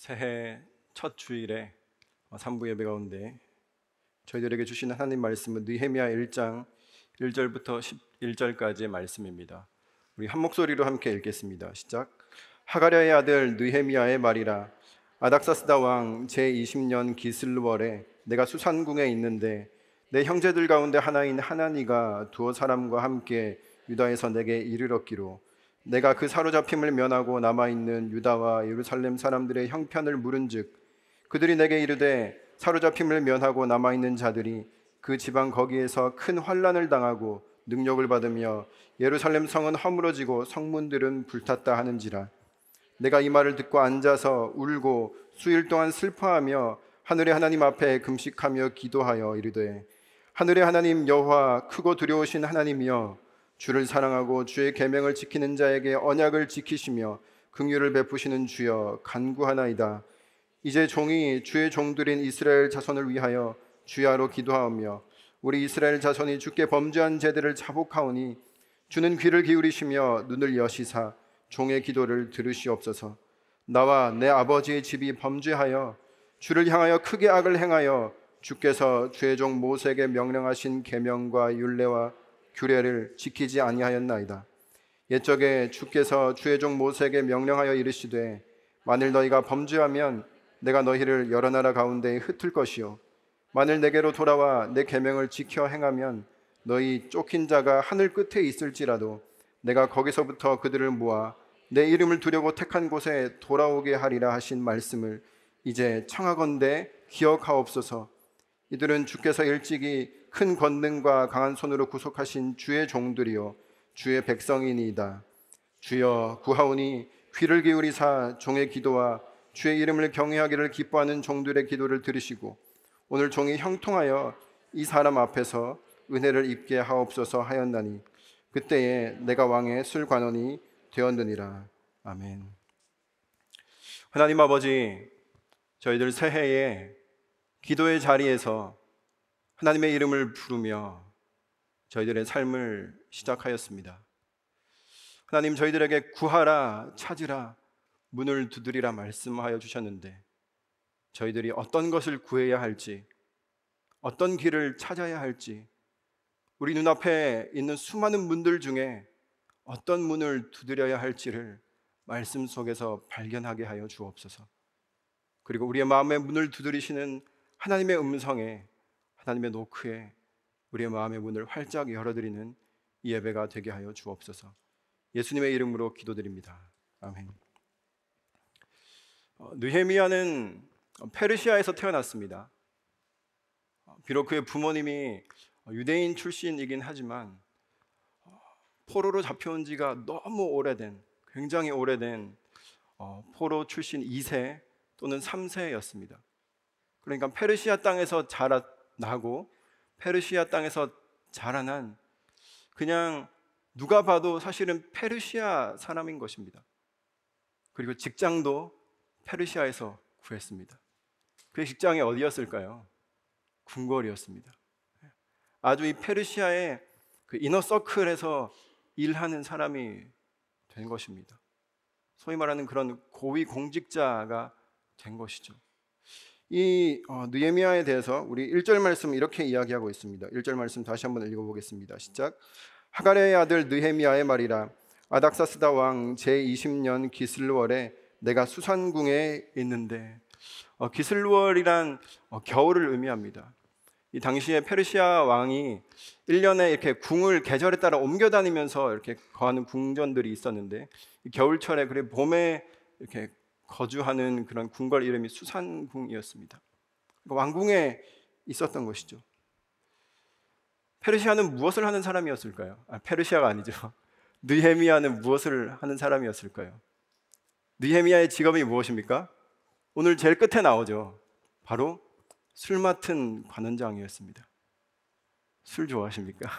새해 첫 주일에 3부 예배 가운데 저희들에게 주시는 하나님 말씀은 느헤미야 1장 1절부터 11절까지의 말씀입니다. 우리 한 목소리로 함께 읽겠습니다. 시작. 하가랴의 아들 느헤미야의 말이라. 아닥사스다 왕 제20년 기슬월에 내가 수산궁에 있는데 내 형제들 가운데 하나인 하나니가 두어 사람과 함께 유다에서 내게 이르렀기로 내가 그 사로잡힘을 면하고 남아있는 유다와 예루살렘 사람들의 형편을 물은즉 그들이 내게 이르되 사로잡힘을 면하고 남아있는 자들이 그 지방 거기에서 큰 환난을 당하고 능욕을 받으며 예루살렘 성은 허물어지고 성문들은 불탔다 하는지라. 내가 이 말을 듣고 앉아서 울고 수일 동안 슬퍼하며 하늘의 하나님 앞에 금식하며 기도하여 이르되 하늘의 하나님 여호와 크고 두려우신 하나님이여 주를 사랑하고 주의 계명을 지키는 자에게 언약을 지키시며 긍휼을 베푸시는 주여 간구하나이다. 이제 종이 주의 종들인 이스라엘 자손을 위하여 주야로 기도하오며 우리 이스라엘 자손이 주께 범죄한 죄들을 자복하오니 주는 귀를 기울이시며 눈을 여시사 종의 기도를 들으시옵소서. 나와 내 아버지의 집이 범죄하여 주를 향하여 크게 악을 행하여 주께서 주의 종 모세에게 명령하신 계명과 율례와 규례를 지키지 아니하였나이다. 옛적에 주께서 주의 종 모세에게 명령하여 이르시되 만일 너희가 범죄하면 내가 너희를 여러 나라 가운데에 흩을 것이요 만일 내게로 돌아와 내 계명을 지켜 행하면 너희 쫓긴 자가 하늘 끝에 있을지라도 내가 거기서부터 그들을 모아 내 이름을 두려고 택한 곳에 돌아오게 하리라 하신 말씀을 이제 청하건대 기억하옵소서. 이들은 주께서 일찍이 큰 권능과 강한 손으로 구속하신 주의 종들이요 주의 백성이니이다. 주여 구하오니 귀를 기울이사 종의 기도와 주의 이름을 경외하기를 기뻐하는 종들의 기도를 들으시고 오늘 종이 형통하여 이 사람 앞에서 은혜를 입게 하옵소서 하였나니 그때에 내가 왕의 술관원이 되었느니라. 아멘. 하나님 아버지, 저희들 새해에 기도의 자리에서 하나님의 이름을 부르며 저희들의 삶을 시작하였습니다. 하나님, 저희들에게 구하라 찾으라 문을 두드리라 말씀하여 주셨는데 저희들이 어떤 것을 구해야 할지 어떤 길을 찾아야 할지 우리 눈앞에 있는 수많은 문들 중에 어떤 문을 두드려야 할지를 말씀 속에서 발견하게 하여 주옵소서. 그리고 우리의 마음의 문을 두드리시는 하나님의 음성에 하나님의 노크에 우리의 마음의 문을 활짝 열어드리는 이 예배가 되게 하여 주옵소서. 예수님의 이름으로 기도드립니다. 아멘. 느헤미야는 페르시아에서 태어났습니다. 비록 그의 부모님이 유대인 출신이긴 하지만 포로로 잡혀온 지가 너무 오래된 굉장히 오래된 포로 출신 2세 또는 3세였습니다. 그러니까 페르시아 땅에서 자라나고 페르시아 땅에서 자라난 그냥 누가 봐도 사실은 페르시아 사람인 것입니다. 그리고 직장도 페르시아에서 구했습니다. 그의 직장이 어디였을까요? 궁궐이었습니다. 아주 이 페르시아의 그 이너서클에서 일하는 사람이 된 것입니다. 소위 말하는 그런 고위 공직자가 된 것이죠. 이 느헤미야에 대해서 우리 1절 말씀 이렇게 이야기하고 있습니다. 1절 말씀 다시 한번 읽어보겠습니다. 시작. 하가랴의 아들 느헤미야의 말이라. 아닥사스다 왕 제20년 기슬월에 내가 수산궁에 있는데 기슬월이란 겨울을 의미합니다. 이 당시에 페르시아 왕이 1년에 이렇게 궁을 계절에 따라 옮겨 다니면서 이렇게 거하는 궁전들이 있었는데 겨울철에 그리고 봄에 이렇게 거주하는 그런 궁궐 이름이 수산궁이었습니다. 왕궁에 있었던 것이죠. 페르시아는 무엇을 하는 사람이었을까요? 페르시아가 아니죠. 느헤미야는 무엇을 하는 사람이었을까요? 느헤미야의 직업이 무엇입니까? 오늘 제일 끝에 나오죠. 바로 술 맡은 관원장이었습니다. 술 좋아하십니까?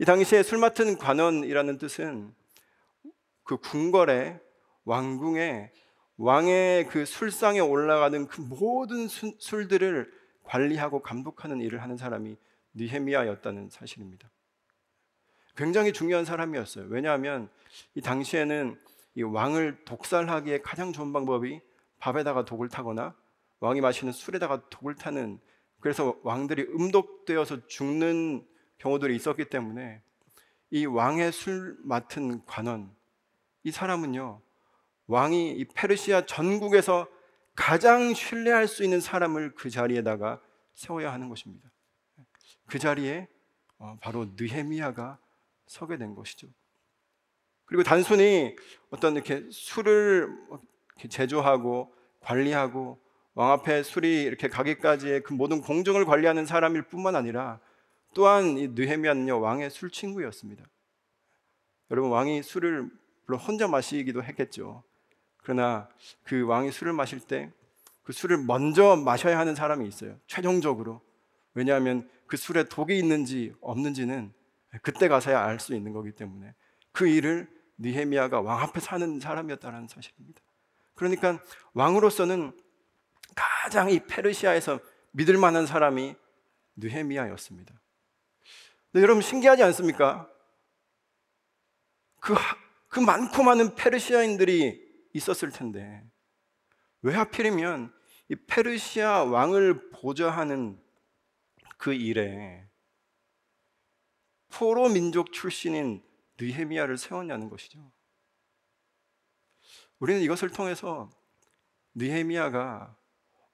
이 당시에 술 맡은 관원이라는 뜻은 그 궁궐에 왕궁에 왕의 그 술상에 올라가는 그 모든 술들을 관리하고 감독하는 일을 하는 사람이 느헤미야였다는 사실입니다. 굉장히 중요한 사람이었어요. 왜냐하면 이 당시에는 이 왕을 독살하기에 가장 좋은 방법이 밥에다가 독을 타거나 왕이 마시는 술에다가 독을 타는, 그래서 왕들이 음독되어서 죽는 경우들이 있었기 때문에 이 왕의 술 맡은 관원, 이 사람은요, 왕이 이 페르시아 전국에서 가장 신뢰할 수 있는 사람을 그 자리에다가 세워야 하는 것입니다. 그 자리에 바로 느헤미야가 서게 된 것이죠. 그리고 단순히 어떤 이렇게 술을 제조하고 관리하고 왕 앞에 술이 이렇게 가기까지의 그 모든 공정을 관리하는 사람일 뿐만 아니라 또한 이 느헤미야는요, 왕의 술 친구였습니다. 여러분, 왕이 술을 물론 혼자 마시기도 했겠죠. 그러나 그 왕이 술을 마실 때 그 술을 먼저 마셔야 하는 사람이 있어요, 최종적으로. 왜냐하면 그 술에 독이 있는지 없는지는 그때 가서야 알 수 있는 거기 때문에 그 일을 느헤미야가 왕 앞에 사는 사람이었다는 사실입니다. 그러니까 왕으로서는 가장 이 페르시아에서 믿을 만한 사람이 느헤미야였습니다. 근데 여러분, 신기하지 않습니까? 그 많고 많은 페르시아인들이 있었을 텐데 왜 하필이면 이 페르시아 왕을 보좌하는 그 일에 포로 민족 출신인 느헤미야를 세웠냐는 것이죠. 우리는 이것을 통해서 느헤미야가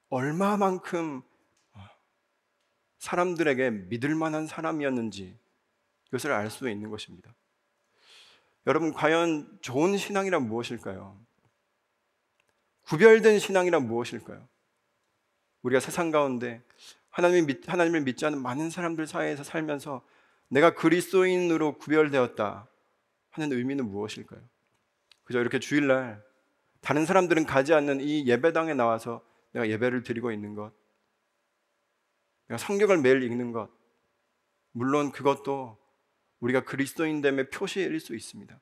얼마만큼 사람들에게 믿을 만한 사람이었는지 이것을 알 수 있는 것입니다. 여러분, 과연 좋은 신앙이란 무엇일까요? 구별된 신앙이란 무엇일까요? 우리가 세상 가운데 하나님을 믿지 않는 많은 사람들 사이에서 살면서 내가 그리스도인으로 구별되었다 하는 의미는 무엇일까요? 그저 이렇게 주일날 다른 사람들은 가지 않는 이 예배당에 나와서 내가 예배를 드리고 있는 것, 내가 성경을 매일 읽는 것, 물론 그것도 우리가 그리스도인됨의 표시일 수 있습니다.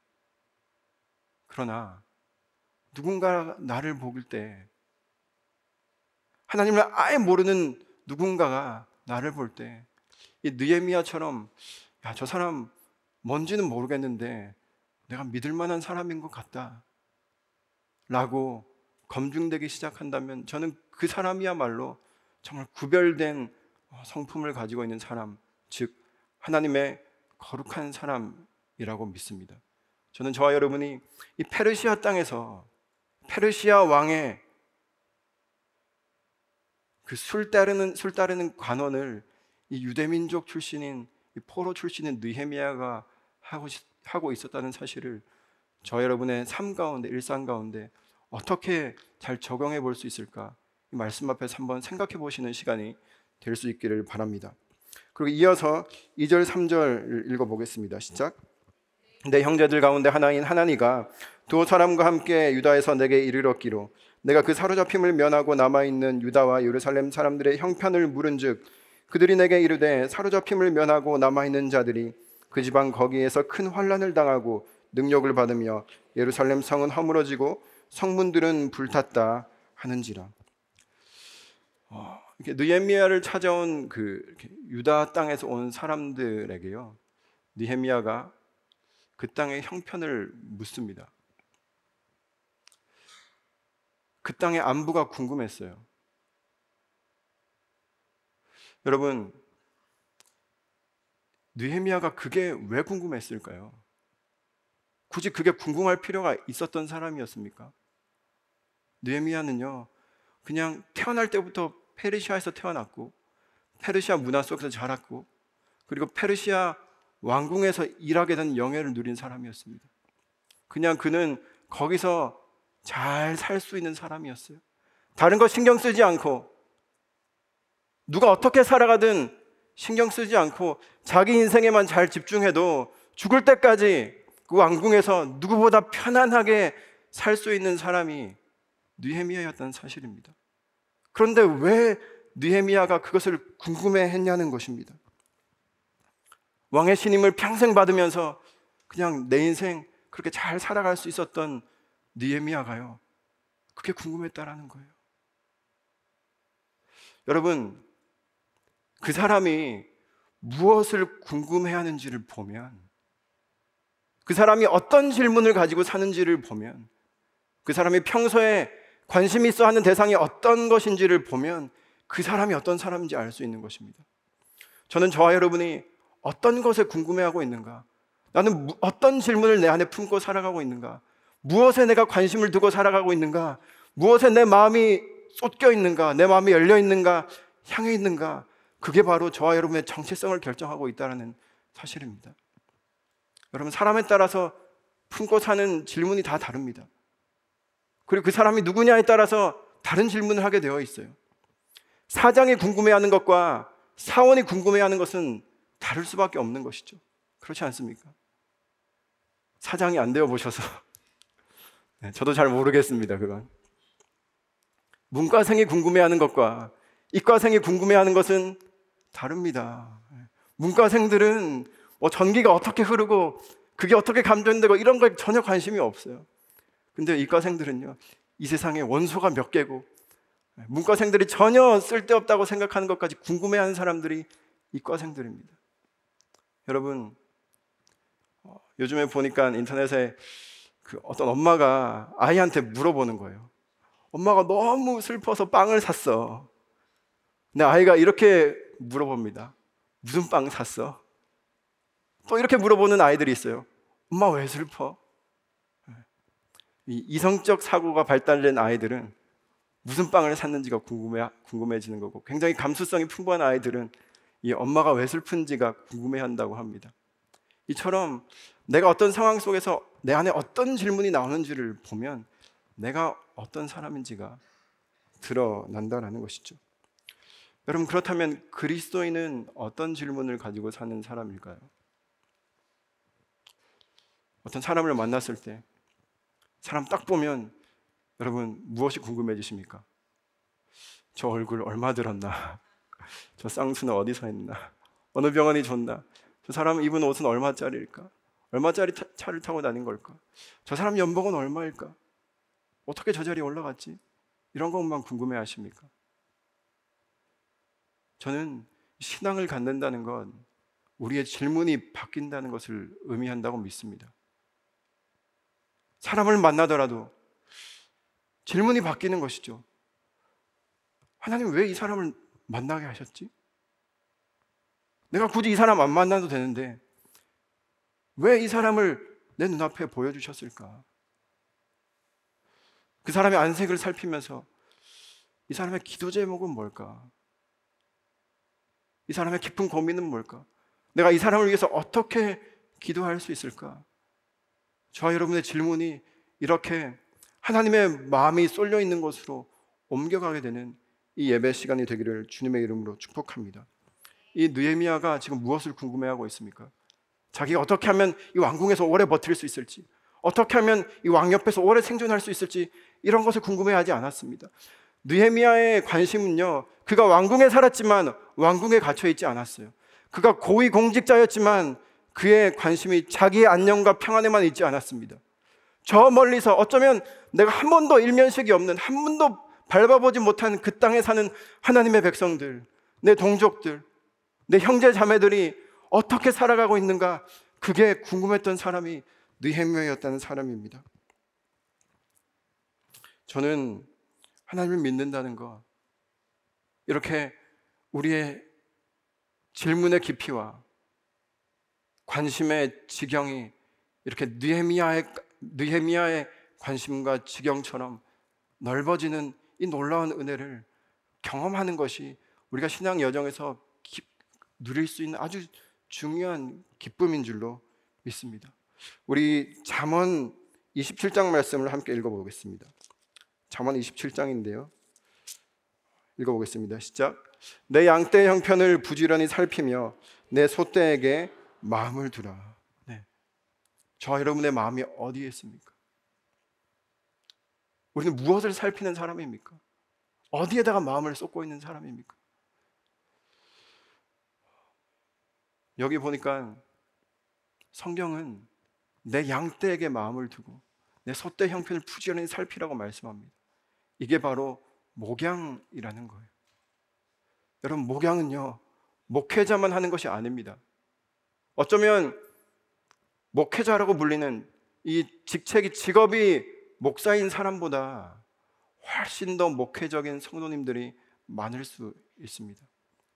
그러나 누군가 나를 보길 때, 하나님을 아예 모르는 누군가가 나를 볼 때 이 느헤미야처럼, 야, 저 사람 뭔지는 모르겠는데 내가 믿을 만한 사람인 것 같다 라고 검증되기 시작한다면 저는 그 사람이야말로 정말 구별된 성품을 가지고 있는 사람, 즉 하나님의 거룩한 사람이라고 믿습니다. 저는 저와 여러분이 이 페르시아 땅에서 페르시아 왕의 그 술 따르는 관원을 이 유대민족 출신인 이 포로 출신인 느헤미야가 하고 있었다는 사실을 저 여러분의 삶 가운데, 일상 가운데 어떻게 잘 적용해 볼 수 있을까, 이 말씀 앞에서 한번 생각해 보시는 시간이 될 수 있기를 바랍니다. 그리고 이어서 2절 3절 읽어보겠습니다. 시작. 내 형제들 가운데 하나인 하나니가 두 사람과 함께 유다에서 내게 이르렀기로 내가 그 사로잡힘을 면하고 남아있는 유다와 예루살렘 사람들의 형편을 물은즉 그들이 내게 이르되 사로잡힘을 면하고 남아있는 자들이 그 지방 거기에서 큰 환란을 당하고 능욕을 받으며 예루살렘 성은 허물어지고 성문들은 불탔다 하는지라. 느헤미야를 찾아온 그 유다 땅에서 온 사람들에게요, 느헤미야가 그 땅의 형편을 묻습니다. 그 땅의 안부가 궁금했어요. 여러분, 느헤미야가 그게 왜 궁금했을까요? 굳이 그게 궁금할 필요가 있었던 사람이었습니까? 느헤미야는요, 그냥 태어날 때부터 페르시아에서 태어났고 페르시아 문화 속에서 자랐고 그리고 페르시아 왕궁에서 일하게 된 영예를 누린 사람이었습니다. 그냥 그는 거기서 잘 살 수 있는 사람이었어요. 다른 거 신경 쓰지 않고 누가 어떻게 살아가든 신경 쓰지 않고 자기 인생에만 잘 집중해도 죽을 때까지 그 왕궁에서 누구보다 편안하게 살 수 있는 사람이 느헤미야였다는 사실입니다. 그런데 왜 느헤미야가 그것을 궁금해했냐는 것입니다. 왕의 신임을 평생 받으면서 그냥 내 인생 그렇게 잘 살아갈 수 있었던 느헤미야가요, 그게 궁금했다라는 거예요. 여러분, 그 사람이 무엇을 궁금해하는지를 보면 그 사람이 어떤 질문을 가지고 사는지를 보면, 그 사람이 평소에 관심 있어 하는 대상이 어떤 것인지를 보면 그 사람이 어떤 사람인지 알 수 있는 것입니다. 저는 저와 여러분이 어떤 것에 궁금해하고 있는가, 나는 어떤 질문을 내 안에 품고 살아가고 있는가, 무엇에 내가 관심을 두고 살아가고 있는가, 무엇에 내 마음이 쏟겨 있는가, 내 마음이 열려 있는가, 향해 있는가, 그게 바로 저와 여러분의 정체성을 결정하고 있다는 사실입니다. 여러분, 사람에 따라서 품고 사는 질문이 다 다릅니다. 그리고 그 사람이 누구냐에 따라서 다른 질문을 하게 되어 있어요. 사장이 궁금해하는 것과 사원이 궁금해하는 것은 다를 수밖에 없는 것이죠. 그렇지 않습니까? 사장이 안 되어 보셔서 네, 저도 잘 모르겠습니다. 그건 문과생이 궁금해하는 것과 이과생이 궁금해하는 것은 다릅니다. 문과생들은 전기가 어떻게 흐르고 그게 어떻게 감전되고 이런 거에 전혀 관심이 없어요. 근데 이과생들은요, 이 세상에 원소가 몇 개고 문과생들이 전혀 쓸데없다고 생각하는 것까지 궁금해하는 사람들이 이과생들입니다. 여러분, 요즘에 보니까 인터넷에 그 어떤 엄마가 아이한테 물어보는 거예요. 엄마가 너무 슬퍼서 빵을 샀어. 근데 아이가 이렇게 물어봅니다. 무슨 빵 샀어? 또 이렇게 물어보는 아이들이 있어요. 엄마 왜 슬퍼? 이 이성적 사고가 발달된 아이들은 무슨 빵을 샀는지가 궁금해지는 거고, 굉장히 감수성이 풍부한 아이들은 이 엄마가 왜 슬픈지가 궁금해한다고 합니다. 이처럼 내가 어떤 상황 속에서 내 안에 어떤 질문이 나오는지를 보면 내가 어떤 사람인지가 드러난다라는 것이죠. 여러분, 그렇다면 그리스도인은 어떤 질문을 가지고 사는 사람일까요? 어떤 사람을 만났을 때 사람 딱 보면 여러분 무엇이 궁금해지십니까? 저 얼굴 얼마 들었나? 저 쌍수는 어디서 했나? 어느 병원이 좋나? 저 사람 입은 옷은 얼마짜리일까? 얼마짜리 차를 타고 다닌 걸까? 저 사람 연봉은 얼마일까? 어떻게 저 자리에 올라갔지? 이런 것만 궁금해 하십니까? 저는 신앙을 갖는다는 건 우리의 질문이 바뀐다는 것을 의미한다고 믿습니다. 사람을 만나더라도 질문이 바뀌는 것이죠. 하나님, 왜 이 사람을 만나게 하셨지? 내가 굳이 이 사람 안 만나도 되는데 왜 이 사람을 내 눈앞에 보여주셨을까? 그 사람의 안색을 살피면서 이 사람의 기도 제목은 뭘까? 이 사람의 깊은 고민은 뭘까? 내가 이 사람을 위해서 어떻게 기도할 수 있을까? 저와 여러분의 질문이 이렇게 하나님의 마음이 쏠려 있는 것으로 옮겨가게 되는 이 예배 시간이 되기를 주님의 이름으로 축복합니다. 이 느헤미야가 지금 무엇을 궁금해하고 있습니까? 자기가 어떻게 하면 이 왕궁에서 오래 버틸 수 있을지, 어떻게 하면 이 왕 옆에서 오래 생존할 수 있을지, 이런 것을 궁금해하지 않았습니다. 느헤미야의 관심은요, 그가 왕궁에 살았지만 왕궁에 갇혀 있지 않았어요. 그가 고위공직자였지만 그의 관심이 자기의 안녕과 평안에만 있지 않았습니다. 저 멀리서 어쩌면 내가 한 번도 일면식이 없는, 한 번도 밟아보지 못한 그 땅에 사는 하나님의 백성들, 내 동족들, 내 형제 자매들이 어떻게 살아가고 있는가, 그게 궁금했던 사람이 느헤미야였다는 사람입니다. 저는 하나님을 믿는다는 것, 이렇게 우리의 질문의 깊이와 관심의 지경이 이렇게 느헤미야의 관심과 지경처럼 넓어지는 이 놀라운 은혜를 경험하는 것이 우리가 신앙 여정에서 누릴 수 있는 아주 중요한 기쁨인 줄로 믿습니다. 우리 잠언 27장 말씀을 함께 읽어보겠습니다. 잠언 27장인데요, 읽어보겠습니다. 시작. 내 양떼의 형편을 부지런히 살피며 내 소떼에게 마음을 두라. 네. 저와 여러분의 마음이 어디에 있습니까? 우리는 무엇을 살피는 사람입니까? 어디에다가 마음을 쏟고 있는 사람입니까? 여기 보니까 성경은 내 양떼에게 마음을 두고 내 소떼 형편을 부지런히 살피라고 말씀합니다. 이게 바로 목양이라는 거예요. 여러분, 목양은요, 목회자만 하는 것이 아닙니다. 어쩌면 목회자라고 불리는 이 직업이 목사인 사람보다 훨씬 더 목회적인 성도님들이 많을 수 있습니다.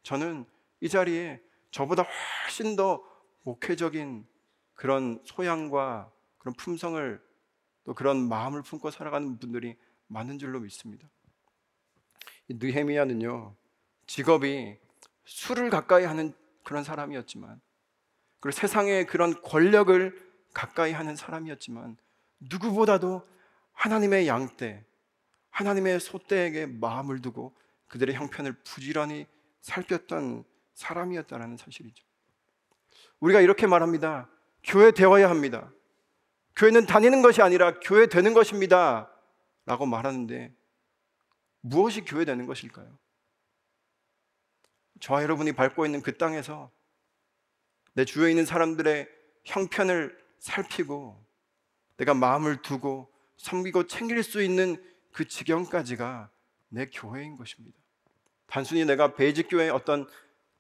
저는 이 자리에 저보다 훨씬 더 목회적인 그런 소양과 그런 품성을 또 그런 마음을 품고 살아가는 분들이 많은 줄로 믿습니다. 느헤미야는요, 직업이 술을 가까이 하는 그런 사람이었지만, 그리고 세상의 그런 권력을 가까이 하는 사람이었지만, 누구보다도 하나님의 양떼, 하나님의 소떼에게 마음을 두고 그들의 형편을 부지런히 살폈던 사람이었다라는 사실이죠. 우리가 이렇게 말합니다. 교회 되어야 합니다. 교회는 다니는 것이 아니라 교회 되는 것입니다 라고 말하는데, 무엇이 교회 되는 것일까요? 저와 여러분이 밟고 있는 그 땅에서 내 주위에 있는 사람들의 형편을 살피고 내가 마음을 두고 섬기고 챙길 수 있는 그 지경까지가 내 교회인 것입니다. 단순히 내가 베이직 교회에 어떤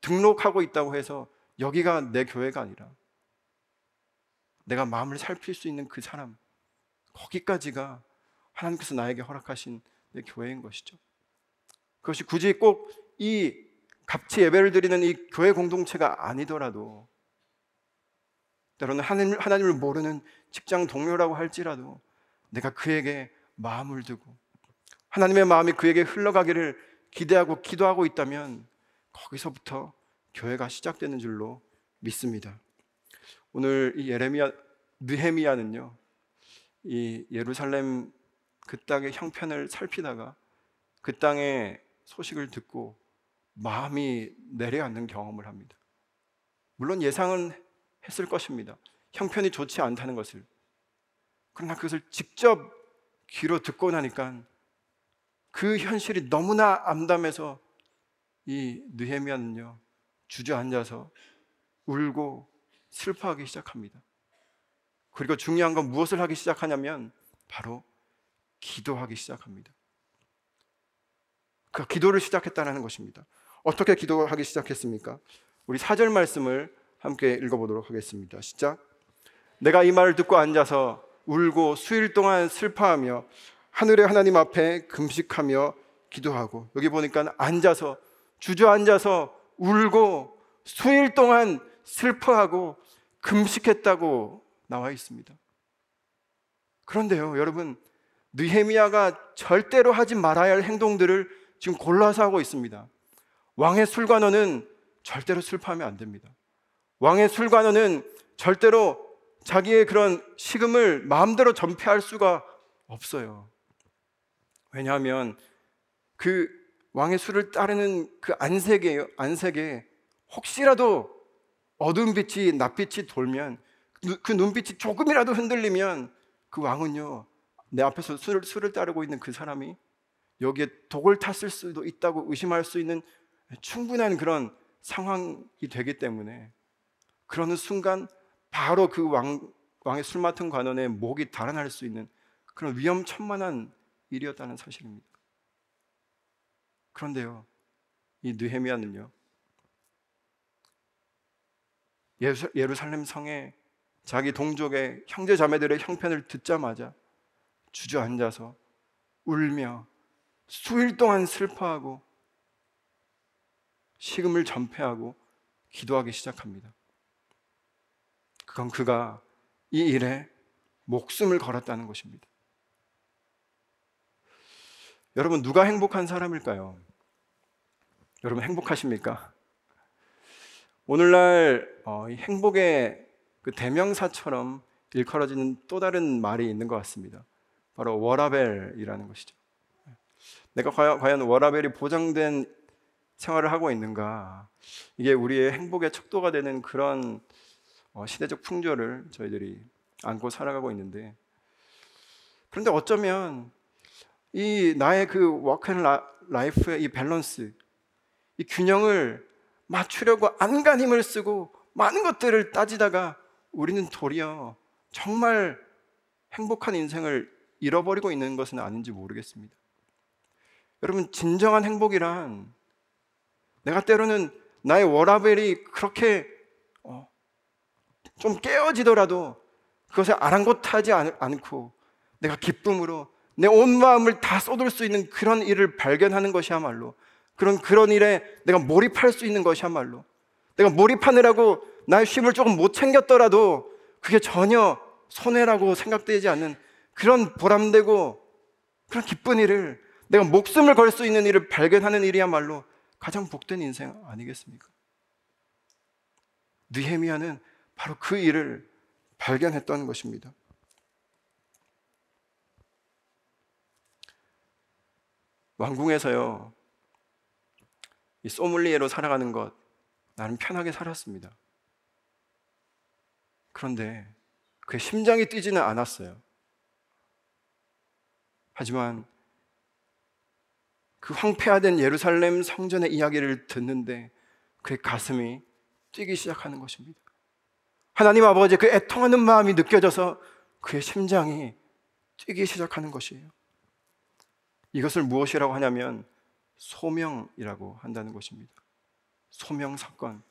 등록하고 있다고 해서 여기가 내 교회가 아니라 내가 마음을 살필 수 있는 그 사람, 거기까지가 하나님께서 나에게 허락하신 내 교회인 것이죠. 그것이 굳이 꼭 이 같이 예배를 드리는 이 교회 공동체가 아니더라도, 때로는 하나님을 모르는 직장 동료라고 할지라도 내가 그에게 마음을 두고 하나님의 마음이 그에게 흘러가기를 기대하고 기도하고 있다면 거기서부터 교회가 시작되는 줄로 믿습니다. 오늘 이 느헤미야는요, 이 예루살렘 그 땅의 형편을 살피다가 그 땅의 소식을 듣고 마음이 내려앉는 경험을 합니다. 물론 예상은 했을 것입니다. 형편이 좋지 않다는 것을. 그러나 그것을 직접 귀로 듣고 나니까 그 현실이 너무나 암담해서 이 느헤미야는요, 주저앉아서 울고 슬퍼하기 시작합니다. 그리고 중요한 건 무엇을 하기 시작하냐면 바로 기도하기 시작합니다. 그 기도를 시작했다는 것입니다. 어떻게 기도하기 시작했습니까? 우리 4절 말씀을 함께 읽어보도록 하겠습니다. 시작. 내가 이 말을 듣고 앉아서 울고 수일 동안 슬퍼하며 하늘의 하나님 앞에 금식하며 기도하고, 여기 보니까 앉아서, 주저앉아서 울고 수일 동안 슬퍼하고 금식했다고 나와 있습니다. 그런데요 여러분, 느헤미야가 절대로 하지 말아야 할 행동들을 지금 골라서 하고 있습니다. 왕의 술관원은 절대로 슬퍼하면 안 됩니다. 왕의 술관원은 절대로 자기의 그런 식음을 마음대로 전폐할 수가 없어요. 왜냐하면 그 왕의 술을 따르는 그 안색에 혹시라도 어두운 빛이 낮빛이 돌면, 그 눈빛이 조금이라도 흔들리면 그 왕은요, 내 앞에서 술을 따르고 있는 그 사람이 여기에 독을 탔을 수도 있다고 의심할 수 있는 충분한 그런 상황이 되기 때문에, 그러는 순간 바로 그 왕의 술 맡은 관원의 목이 달아날 수 있는 그런 위험천만한 일이었다는 사실입니다. 그런데요, 이 느헤미야는요, 예루살렘 성에 자기 동족의 형제 자매들의 형편을 듣자마자 주저앉아서 울며 수일 동안 슬퍼하고 식음을 전폐하고 기도하기 시작합니다. 그건 그가 이 일에 목숨을 걸었다는 것입니다. 여러분, 누가 행복한 사람일까요? 여러분 행복하십니까? 오늘날 행복의 그 대명사처럼 일컬어지는 또 다른 말이 있는 것 같습니다. 바로 워라벨이라는 것이죠. 내가 과연 워라벨이 보장된 생활을 하고 있는가, 이게 우리의 행복의 척도가 되는 그런 시대적 풍조를 저희들이 안고 살아가고 있는데, 그런데 어쩌면 이 나의 그 워크 앤 라이프의 이 밸런스, 이 균형을 맞추려고 안간 힘을 쓰고 많은 것들을 따지다가 우리는 도리어 정말 행복한 인생을 잃어버리고 있는 것은 아닌지 모르겠습니다. 여러분, 진정한 행복이란 내가 때로는 나의 워라벨이 그렇게 좀 깨어지더라도 그것에 아랑곳하지 않고 내가 기쁨으로 내 온 마음을 다 쏟을 수 있는 그런 일을 발견하는 것이야말로, 그런 일에 내가 몰입할 수 있는 것이야말로, 내가 몰입하느라고 나의 쉼을 조금 못 챙겼더라도 그게 전혀 손해라고 생각되지 않는 그런 보람되고 그런 기쁜 일을, 내가 목숨을 걸 수 있는 일을 발견하는 일이야말로 가장 복된 인생 아니겠습니까? 느헤미야는 바로 그 일을 발견했던 것입니다. 왕궁에서요, 이 소믈리에로 살아가는 것 나는 편하게 살았습니다. 그런데 그의 심장이 뛰지는 않았어요. 하지만 그 황폐화된 예루살렘 성전의 이야기를 듣는데 그의 가슴이 뛰기 시작하는 것입니다. 하나님 아버지의 그 애통하는 마음이 느껴져서 그의 심장이 뛰기 시작하는 것이에요. 이것을 무엇이라고 하냐면 소명이라고 한다는 것입니다. 소명 사건.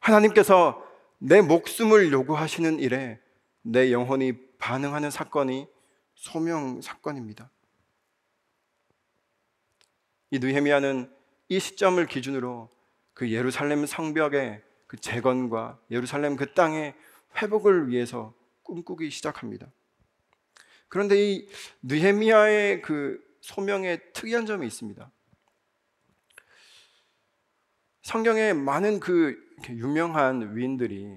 하나님께서 내 목숨을 요구하시는 일에 내 영혼이 반응하는 사건이 소명 사건입니다. 이 느헤미야는 이 시점을 기준으로 그 예루살렘 성벽의 그 재건과 예루살렘 그 땅의 회복을 위해서 꿈꾸기 시작합니다. 그런데 이 느헤미야의 그 소명의 특이한 점이 있습니다. 성경에 많은 그 유명한 위인들이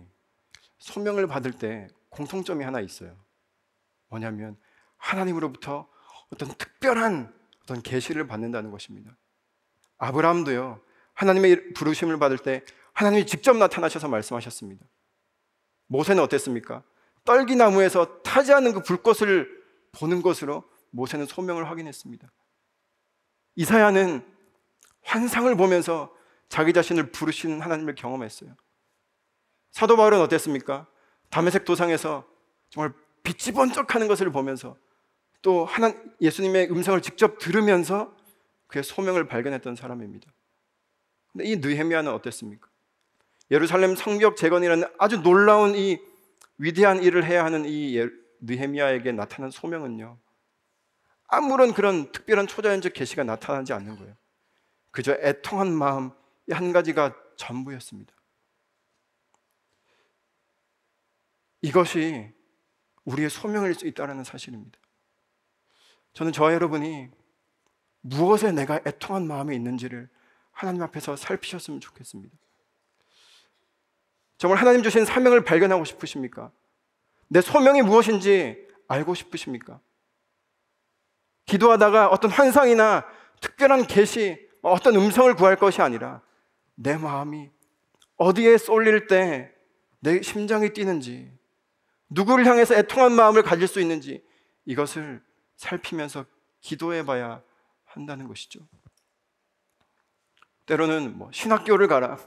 소명을 받을 때 공통점이 하나 있어요. 뭐냐면 하나님으로부터 어떤 특별한 어떤 계시를 받는다는 것입니다. 아브라함도요, 하나님의 부르심을 받을 때 하나님이 직접 나타나셔서 말씀하셨습니다. 모세는 어땠습니까? 떨기나무에서 타지 않는 그 불꽃을 보는 것으로 모세는 소명을 확인했습니다. 이사야는 환상을 보면서 자기 자신을 부르시는 하나님을 경험했어요. 사도 바울은 어땠습니까? 다메섹 도상에서 정말 빛이 번쩍하는 것을 보면서, 또 예수님의 음성을 직접 들으면서 그의 소명을 발견했던 사람입니다. 근데 이 느헤미야는 어땠습니까? 예루살렘 성벽 재건이라는 아주 놀라운 이 위대한 일을 해야 하는 이 느헤미야에게 나타난 소명은요, 아무런 그런 특별한 초자연적 계시가 나타나지 않는 거예요. 그저 애통한 마음 이 한 가지가 전부였습니다. 이것이 우리의 소명일 수 있다는 사실입니다. 저는 저와 여러분이 무엇에 내가 애통한 마음이 있는지를 하나님 앞에서 살피셨으면 좋겠습니다. 정말 하나님 주신 사명을 발견하고 싶으십니까? 내 소명이 무엇인지 알고 싶으십니까? 기도하다가 어떤 환상이나 특별한 계시, 어떤 음성을 구할 것이 아니라 내 마음이 어디에 쏠릴 때 내 심장이 뛰는지, 누구를 향해서 애통한 마음을 가질 수 있는지, 이것을 살피면서 기도해봐야 한다는 것이죠. 때로는 신학교를 가라,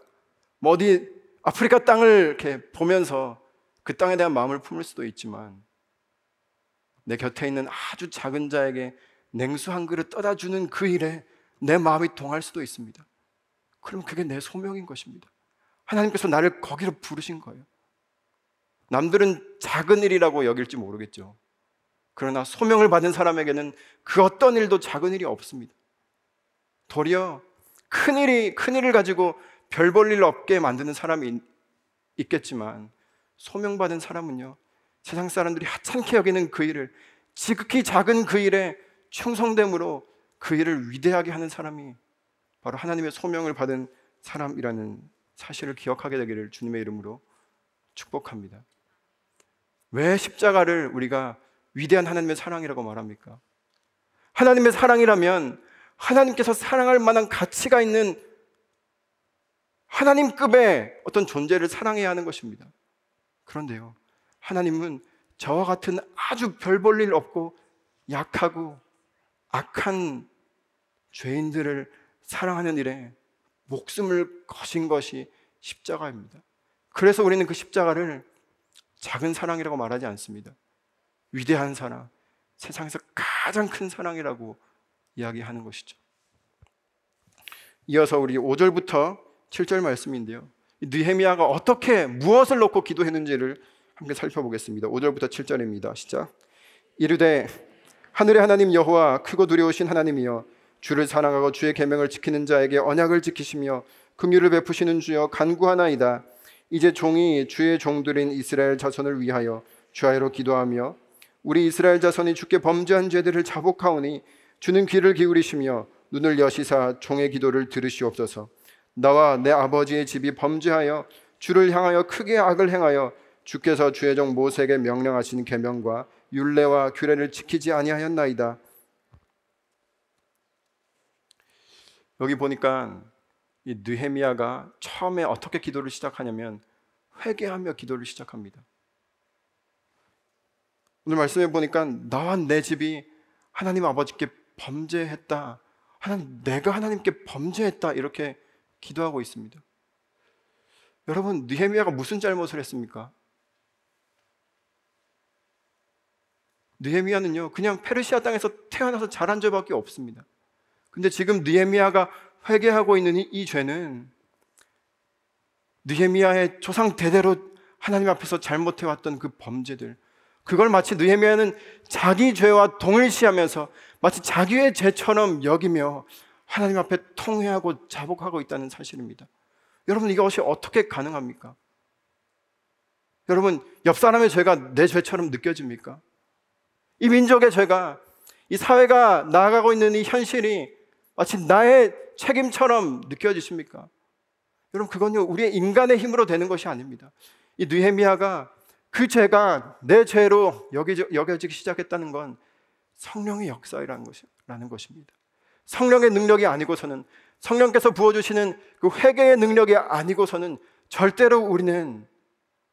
어디 아프리카 땅을 이렇게 보면서 그 땅에 대한 마음을 품을 수도 있지만, 내 곁에 있는 아주 작은 자에게 냉수 한 그릇 떠다 주는 그 일에 내 마음이 동할 수도 있습니다. 그럼 그게 내 소명인 것입니다. 하나님께서 나를 거기로 부르신 거예요. 남들은 작은 일이라고 여길지 모르겠죠. 그러나 소명을 받은 사람에게는 그 어떤 일도 작은 일이 없습니다. 도리어 큰 일을 가지고 별 볼 일 없게 만드는 사람이 있겠지만, 소명받은 사람은요, 세상 사람들이 하찮게 여기는 그 일을, 지극히 작은 그 일에 충성됨으로 그 일을 위대하게 하는 사람이 바로 하나님의 소명을 받은 사람이라는 사실을 기억하게 되기를 주님의 이름으로 축복합니다. 왜 십자가를 우리가 위대한 하나님의 사랑이라고 말합니까? 하나님의 사랑이라면 하나님께서 사랑할 만한 가치가 있는 하나님급의 어떤 존재를 사랑해야 하는 것입니다. 그런데요, 하나님은 저와 같은 아주 별 볼 일 없고 약하고 악한 죄인들을 사랑하는 일에 목숨을 거신 것이 십자가입니다. 그래서 우리는 그 십자가를 작은 사랑이라고 말하지 않습니다. 위대한 사랑, 세상에서 가장 큰 사랑이라고 이야기하는 것이죠. 이어서 우리 5절부터 7절 말씀인데요, 느헤미야가 어떻게 무엇을 놓고 기도했는지를 함께 살펴보겠습니다. 5절부터 7절입니다. 시작. 이르되 하늘의 하나님 여호와 크고 두려우신 하나님이여 주를 사랑하고 주의 계명을 지키는 자에게 언약을 지키시며 긍휼을 베푸시는 주여 간구하나이다. 이제 종이 주의 종들인 이스라엘 자손을 위하여 주하로 기도하며 우리 이스라엘 자손이 주께 범죄한 죄들을 자복하오니 주는 귀를 기울이시며 눈을 여시사 종의 기도를 들으시옵소서. 나와 내 아버지의 집이 범죄하여 주를 향하여 크게 악을 행하여 주께서 주의 종 모세에게 명령하신 계명과 율례와 규례를 지키지 아니하였나이다. 여기 보니까 이 느헤미야가 처음에 어떻게 기도를 시작하냐면 회개하며 기도를 시작합니다. 오늘 말씀해 보니까 나와 내 집이 하나님 아버지께 범죄했다. 하나님, 내가 하나님께 범죄했다. 이렇게 기도하고 있습니다. 여러분, 느헤미야가 무슨 잘못을 했습니까? 느헤미야는요 그냥 페르시아 땅에서 태어나서 자란 죄밖에 없습니다. 근데 지금 느헤미야가 회개하고 있는 이 죄는 느헤미야의 조상 대대로 하나님 앞에서 잘못해왔던 그 범죄들, 그걸 마치 느헤미야는 자기 죄와 동일시하면서 마치 자기의 죄처럼 여기며 하나님 앞에 통회하고 자복하고 있다는 사실입니다. 여러분, 이것이 어떻게 가능합니까? 여러분, 옆 사람의 죄가 내 죄처럼 느껴집니까? 이 민족의 죄가, 이 사회가 나아가고 있는 이 현실이 마치 나의 책임처럼 느껴지십니까? 여러분, 그건요 우리의 인간의 힘으로 되는 것이 아닙니다. 이 느헤미야가 그 죄가 내 죄로 여겨지기 시작했다는 건 성령의 역사라는 것입니다. 성령의 능력이 아니고서는, 성령께서 부어주시는 그 회개의 능력이 아니고서는 절대로 우리는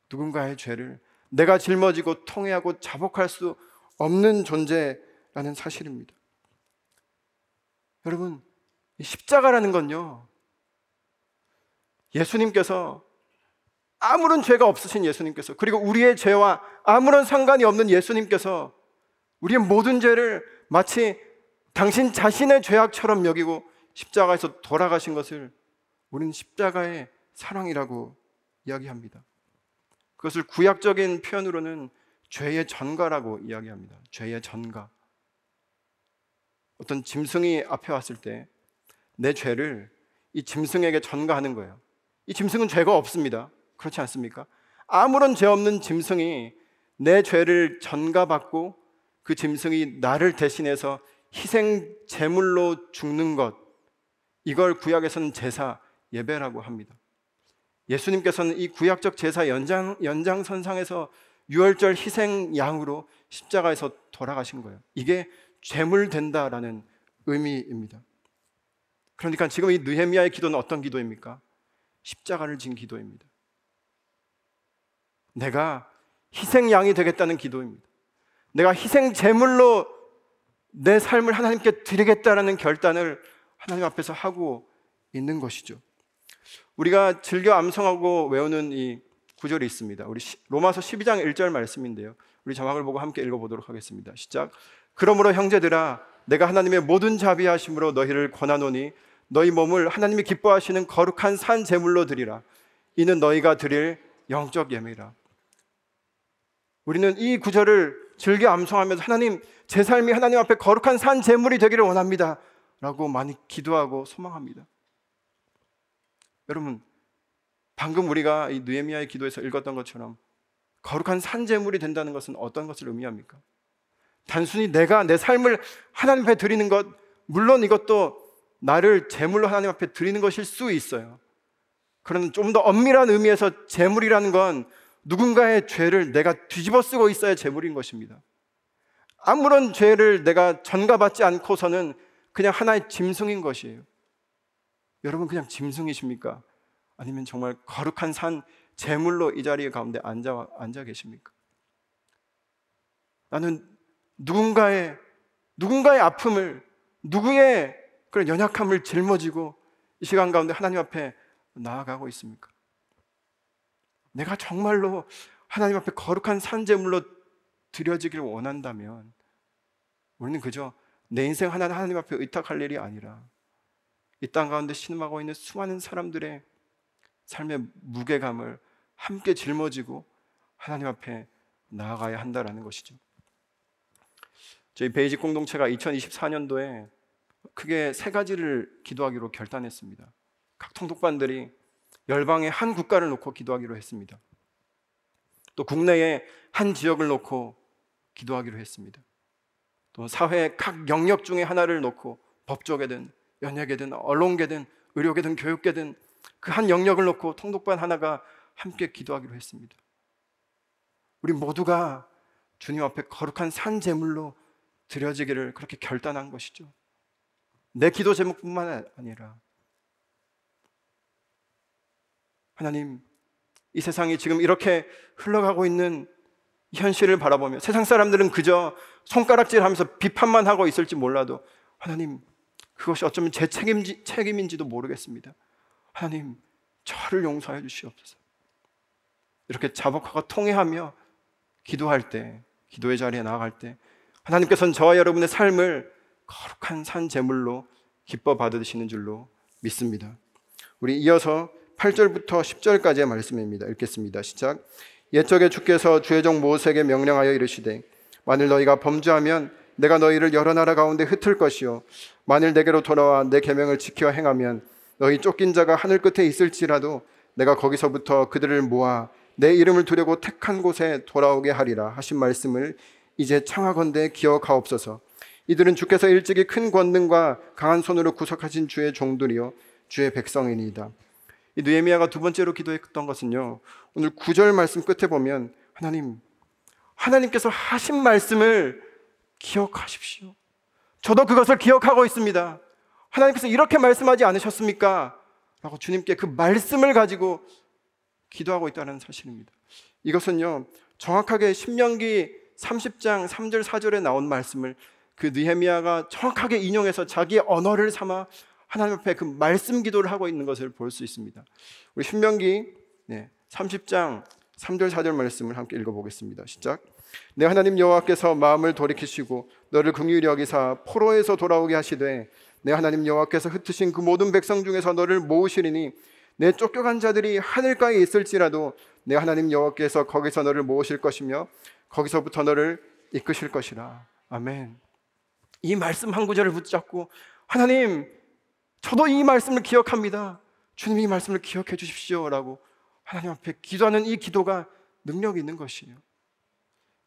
누군가의 죄를 내가 짊어지고 통회하고 자복할 수 없는 존재라는 사실입니다. 여러분, 이 십자가라는 건요 예수님께서, 아무런 죄가 없으신 예수님께서, 그리고 우리의 죄와 아무런 상관이 없는 예수님께서 우리의 모든 죄를 마치 당신 자신의 죄악처럼 여기고 십자가에서 돌아가신 것을 우리는 십자가의 사랑이라고 이야기합니다. 그것을 구약적인 표현으로는 죄의 전가라고 이야기합니다. 죄의 전가. 어떤 짐승이 앞에 왔을 때 내 죄를 이 짐승에게 전가하는 거예요. 이 짐승은 죄가 없습니다. 그렇지 않습니까? 아무런 죄 없는 짐승이 내 죄를 전가받고 그 짐승이 나를 대신해서 희생 제물로 죽는 것, 이걸 구약에서는 제사, 예배라고 합니다. 예수님께서는 이 구약적 제사 연장선상에서 유월절 희생 양으로 십자가에서 돌아가신 거예요. 이게 제물된다라는 의미입니다. 그러니까 지금 이 느헤미야의 기도는 어떤 기도입니까? 십자가를 진 기도입니다. 내가 희생 양이 되겠다는 기도입니다. 내가 희생 제물로 내 삶을 하나님께 드리겠다라는 결단을 하나님 앞에서 하고 있는 것이죠. 우리가 즐겨 암송하고 외우는 이 구절이 있습니다. 우리 로마서 12장 1절 말씀인데요, 우리 자막을 보고 함께 읽어보도록 하겠습니다. 시작. 그러므로 형제들아 내가 하나님의 모든 자비하심으로 너희를 권하노니 너희 몸을 하나님이 기뻐하시는 거룩한 산 제물로 드리라. 이는 너희가 드릴 영적 예배라. 우리는 이 구절을 즐겨 암송하면서 하나님, 제 삶이 하나님 앞에 거룩한 산 제물이 되기를 원합니다 라고 많이 기도하고 소망합니다. 여러분, 방금 우리가 이 느헤미야의 기도에서 읽었던 것처럼 거룩한 산 제물이 된다는 것은 어떤 것을 의미합니까? 단순히 내가 내 삶을 하나님 앞에 드리는 것, 물론 이것도 나를 제물로 하나님 앞에 드리는 것일 수 있어요. 그런 좀 더 엄밀한 의미에서 제물이라는 건 누군가의 죄를 내가 뒤집어 쓰고 있어야 제물인 것입니다. 아무런 죄를 내가 전가받지 않고서는 그냥 하나의 짐승인 것이에요. 여러분, 그냥 짐승이십니까? 아니면 정말 거룩한 산 제물로 이 자리 가운데 앉아 계십니까? 나는 누군가의 아픔을, 누구의 그런 연약함을 짊어지고 이 시간 가운데 하나님 앞에 나아가고 있습니까? 내가 정말로 하나님 앞에 거룩한 산제물로 드려지기를 원한다면 우리는 그저 내 인생 하나는 하나님 앞에 의탁할 일이 아니라 이 땅 가운데 신음하고 있는 수많은 사람들의 삶의 무게감을 함께 짊어지고 하나님 앞에 나아가야 한다라는 것이죠. 저희 베이직 공동체가 2024년도에 크게 세 가지를 기도하기로 결단했습니다. 각 통독반들이 열방의 한 국가를 놓고 기도하기로 했습니다. 또 국내의 한 지역을 놓고 기도하기로 했습니다. 또 사회의 각 영역 중에 하나를 놓고 법조계든 연예계든 언론계든 의료계든 교육계든 그 한 영역을 놓고 통독반 하나가 함께 기도하기로 했습니다. 우리 모두가 주님 앞에 거룩한 산 제물로 드려지기를 그렇게 결단한 것이죠. 내 기도 제목뿐만 아니라 하나님, 이 세상이 지금 이렇게 흘러가고 있는 현실을 바라보며 세상 사람들은 그저 손가락질하면서 비판만 하고 있을지 몰라도 하나님, 그것이 어쩌면 제 책임인지도 모르겠습니다. 하나님, 저를 용서해 주시옵소서. 이렇게 자복하고 통회하며 기도할 때, 기도의 자리에 나아갈 때 하나님께서는 저와 여러분의 삶을 거룩한 산 제물로 기뻐 받으시는 줄로 믿습니다. 우리 이어서 8절부터 10절까지의 말씀입니다. 읽겠습니다. 시작. 옛적에 주께서 주의 종 모세에게 명령하여 이르시되 만일 너희가 범죄하면 내가 너희를 여러 나라 가운데 흩을 것이요 만일 내게로 돌아와 내 계명을 지켜 행하면 너희 쫓긴 자가 하늘 끝에 있을지라도 내가 거기서부터 그들을 모아 내 이름을 두려고 택한 곳에 돌아오게 하리라 하신 말씀을 이제 청하건대 기억하옵소서. 이들은 주께서 일찍이 큰 권능과 강한 손으로 구속하신 주의 종들이요 주의 백성이니이다. 이 느헤미야가 두 번째로 기도했던 것은요, 오늘 9절 말씀 끝에 보면 하나님께서 하신 말씀을 기억하십시오. 저도 그것을 기억하고 있습니다. 하나님께서 이렇게 말씀하지 않으셨습니까? 라고 주님께 그 말씀을 가지고 기도하고 있다는 사실입니다. 이것은요, 정확하게 신명기 30장 3절 4절에 나온 말씀을 그 느헤미야가 정확하게 인용해서 자기의 언어를 삼아 하나님 앞에 그 말씀 기도를 하고 있는 것을 볼 수 있습니다. 우리 신명기 30장 3절 4절 말씀을 함께 읽어보겠습니다. 시작. 내 하나님 여호와께서 마음을 돌이키시고 너를 긍휼히 여기사 포로에서 돌아오게 하시되 내 하나님 여호와께서 흩으신 그 모든 백성 중에서 너를 모으시리니 내 쫓겨간 자들이 하늘가에 있을지라도 내 하나님 여호와께서 거기서 너를 모으실 것이며 거기서부터 너를 이끄실 것이라. 아멘. 이 말씀 한 구절을 붙잡고 하나님, 저도 이 말씀을 기억합니다. 주님, 이 말씀을 기억해 주십시오 라고 하나님 앞에 기도하는 이 기도가 능력이 있는 것이에요.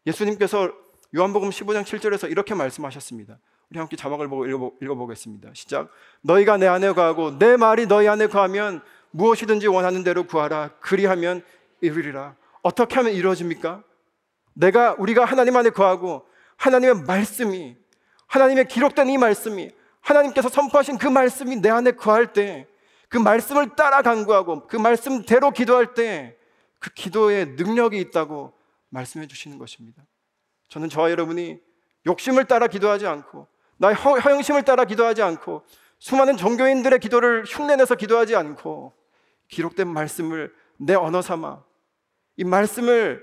예수님께서 요한복음 15장 7절에서 이렇게 말씀하셨습니다. 우리 함께 자막을 보고 읽어보겠습니다. 시작. 너희가 내 안에 거하고 내 말이 너희 안에 거하면 무엇이든지 원하는 대로 구하라. 그리하면 이루리라. 어떻게 하면 이루어집니까? 우리가 하나님 안에 거하고 하나님의 말씀이, 하나님의 기록된 이 말씀이, 하나님께서 선포하신 그 말씀이 내 안에 거할 때, 그 말씀을 따라 간구하고 그 말씀대로 기도할 때 그 기도에 능력이 있다고 말씀해 주시는 것입니다. 저는 저와 여러분이 욕심을 따라 기도하지 않고 나의 허영심을 따라 기도하지 않고 수많은 종교인들의 기도를 흉내내서 기도하지 않고 기록된 말씀을 내 언어 삼아 이 말씀을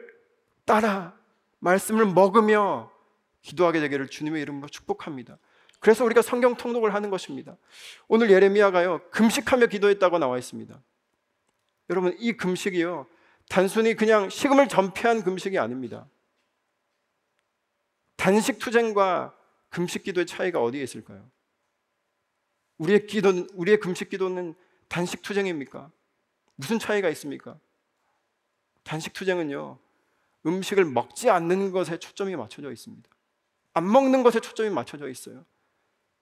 따라 말씀을 먹으며 기도하게 되기를 주님의 이름으로 축복합니다. 그래서 우리가 성경 통독을 하는 것입니다. 오늘 예레미야가요, 금식하며 기도했다고 나와 있습니다. 여러분, 이 금식이요, 단순히 그냥 식음을 전폐한 금식이 아닙니다. 단식 투쟁과 금식 기도의 차이가 어디에 있을까요? 우리의 금식 기도는 단식 투쟁입니까? 무슨 차이가 있습니까? 단식 투쟁은요, 음식을 먹지 않는 것에 초점이 맞춰져 있습니다. 안 먹는 것에 초점이 맞춰져 있어요.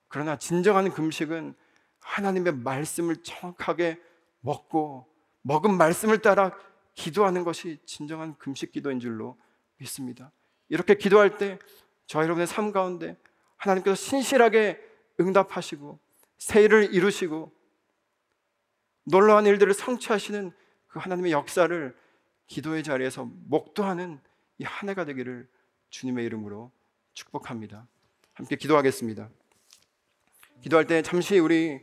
그러나 진정한 금식은 하나님의 말씀을 정확하게 먹고 먹은 말씀을 따라 기도하는 것이 진정한 금식 기도인 줄로 믿습니다. 이렇게 기도할 때 저와 여러분의 삶 가운데 하나님께서 신실하게 응답하시고 새 일을 이루시고 놀라운 일들을 성취하시는 그 하나님의 역사를 기도의 자리에서 목도하는 이 한 해가 되기를 주님의 이름으로 축복합니다. 함께 기도하겠습니다. 기도할 때 잠시 우리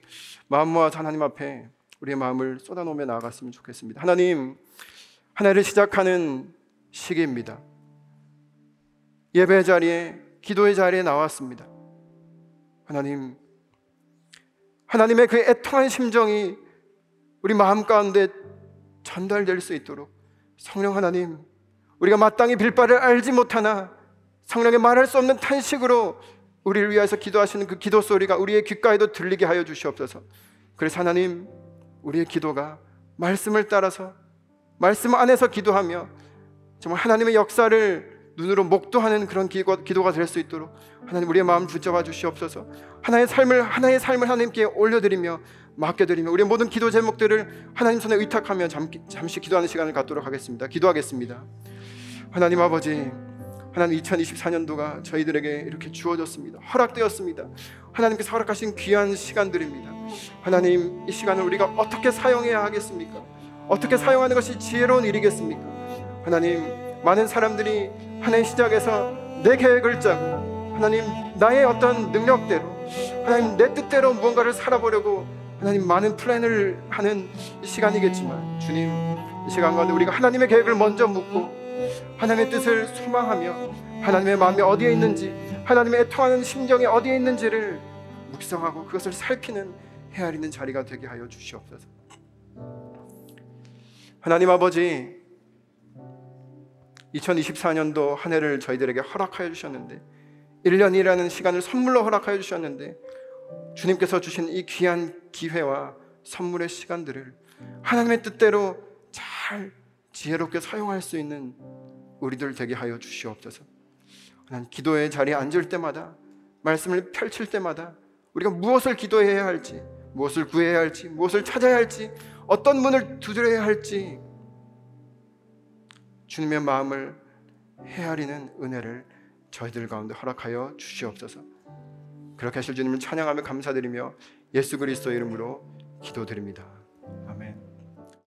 마음 모아서 하나님 앞에 우리의 마음을 쏟아놓으며 나아갔으면 좋겠습니다. 하나님, 한 해를 시작하는 시기입니다. 예배 자리에, 기도의 자리에 나왔습니다. 하나님, 하나님의 그 애통한 심정이 우리 마음 가운데 전달될 수 있도록 성령 하나님, 우리가 마땅히 빌바를 알지 못하나 성령의 말할 수 없는 탄식으로 우리를 위해서 기도하시는 그 기도 소리가 우리의 귓가에도 들리게 하여 주시옵소서. 그래서 하나님, 우리의 기도가 말씀을 따라서 말씀 안에서 기도하며 정말 하나님의 역사를 눈으로 목도하는 그런 기도가 될 수 있도록 하나님 우리의 마음 붙잡아 주시옵소서. 하나의 삶을 하나님께 올려드리며 맡겨드리며 우리의 모든 기도 제목들을 하나님 손에 의탁하며 잠시 기도하는 시간을 갖도록 하겠습니다. 기도하겠습니다. 하나님 아버지, 하나님 2024년도가 저희들에게 이렇게 주어졌습니다. 허락되었습니다. 하나님께서 허락하신 귀한 시간들입니다. 하나님, 이 시간을 우리가 어떻게 사용해야 하겠습니까? 어떻게 사용하는 것이 지혜로운 일이겠습니까? 하나님, 많은 사람들이 한 해 시작에서 내 계획을 짜고 하나님 나의 어떤 능력대로 하나님 내 뜻대로 무언가를 살아보려고 하나님 많은 플랜을 하는 시간이겠지만, 주님, 이 시간 가운데 우리가 하나님의 계획을 먼저 묻고 하나님의 뜻을 소망하며 하나님의 마음이 어디에 있는지, 하나님의 애통하는 심정이 어디에 있는지를 묵상하고 그것을 살피는 헤아리는 자리가 되게 하여 주시옵소서. 하나님 아버지, 2024년도 한 해를 저희들에게 허락하여 주셨는데, 1년이라는 시간을 선물로 허락하여 주셨는데, 주님께서 주신 이 귀한 기회와 선물의 시간들을 하나님의 뜻대로 잘 지혜롭게 사용할 수 있는 우리들 되게 하여 주시옵소서. 하나님, 기도의 자리에 앉을 때마다, 말씀을 펼칠 때마다 우리가 무엇을 기도해야 할지, 무엇을 구해야 할지, 무엇을 찾아야 할지, 어떤 문을 두드려야 할지 주님의 마음을 헤아리는 은혜를 저희들 가운데 허락하여 주시옵소서. 그렇게 하실 주님을 찬양하며 감사드리며 예수 그리스도의 이름으로 기도드립니다.